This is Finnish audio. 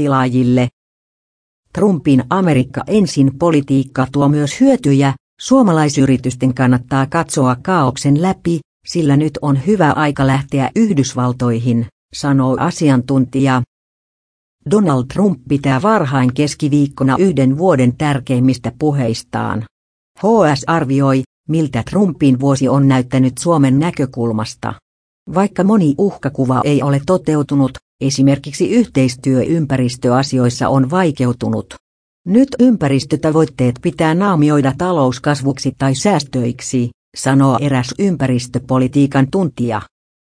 tilaajille. Trumpin Amerikka ensin -politiikka tuo myös hyötyjä, suomalaisyritysten kannattaa katsoa kaaoksen läpi, sillä nyt on hyvä aika lähteä Yhdysvaltoihin, sanoo asiantuntija. Donald Trump pitää varhain keskiviikkona yhden vuoden tärkeimmistä puheistaan. HS arvioi, miltä Trumpin vuosi on näyttänyt Suomen näkökulmasta. Vaikka moni uhkakuva ei ole toteutunut, esimerkiksi yhteistyö ympäristöasioissa on vaikeutunut. Nyt ympäristötavoitteet pitää naamioida talouskasvuksi tai säästöiksi, sanoo eräs ympäristöpolitiikan tuntija.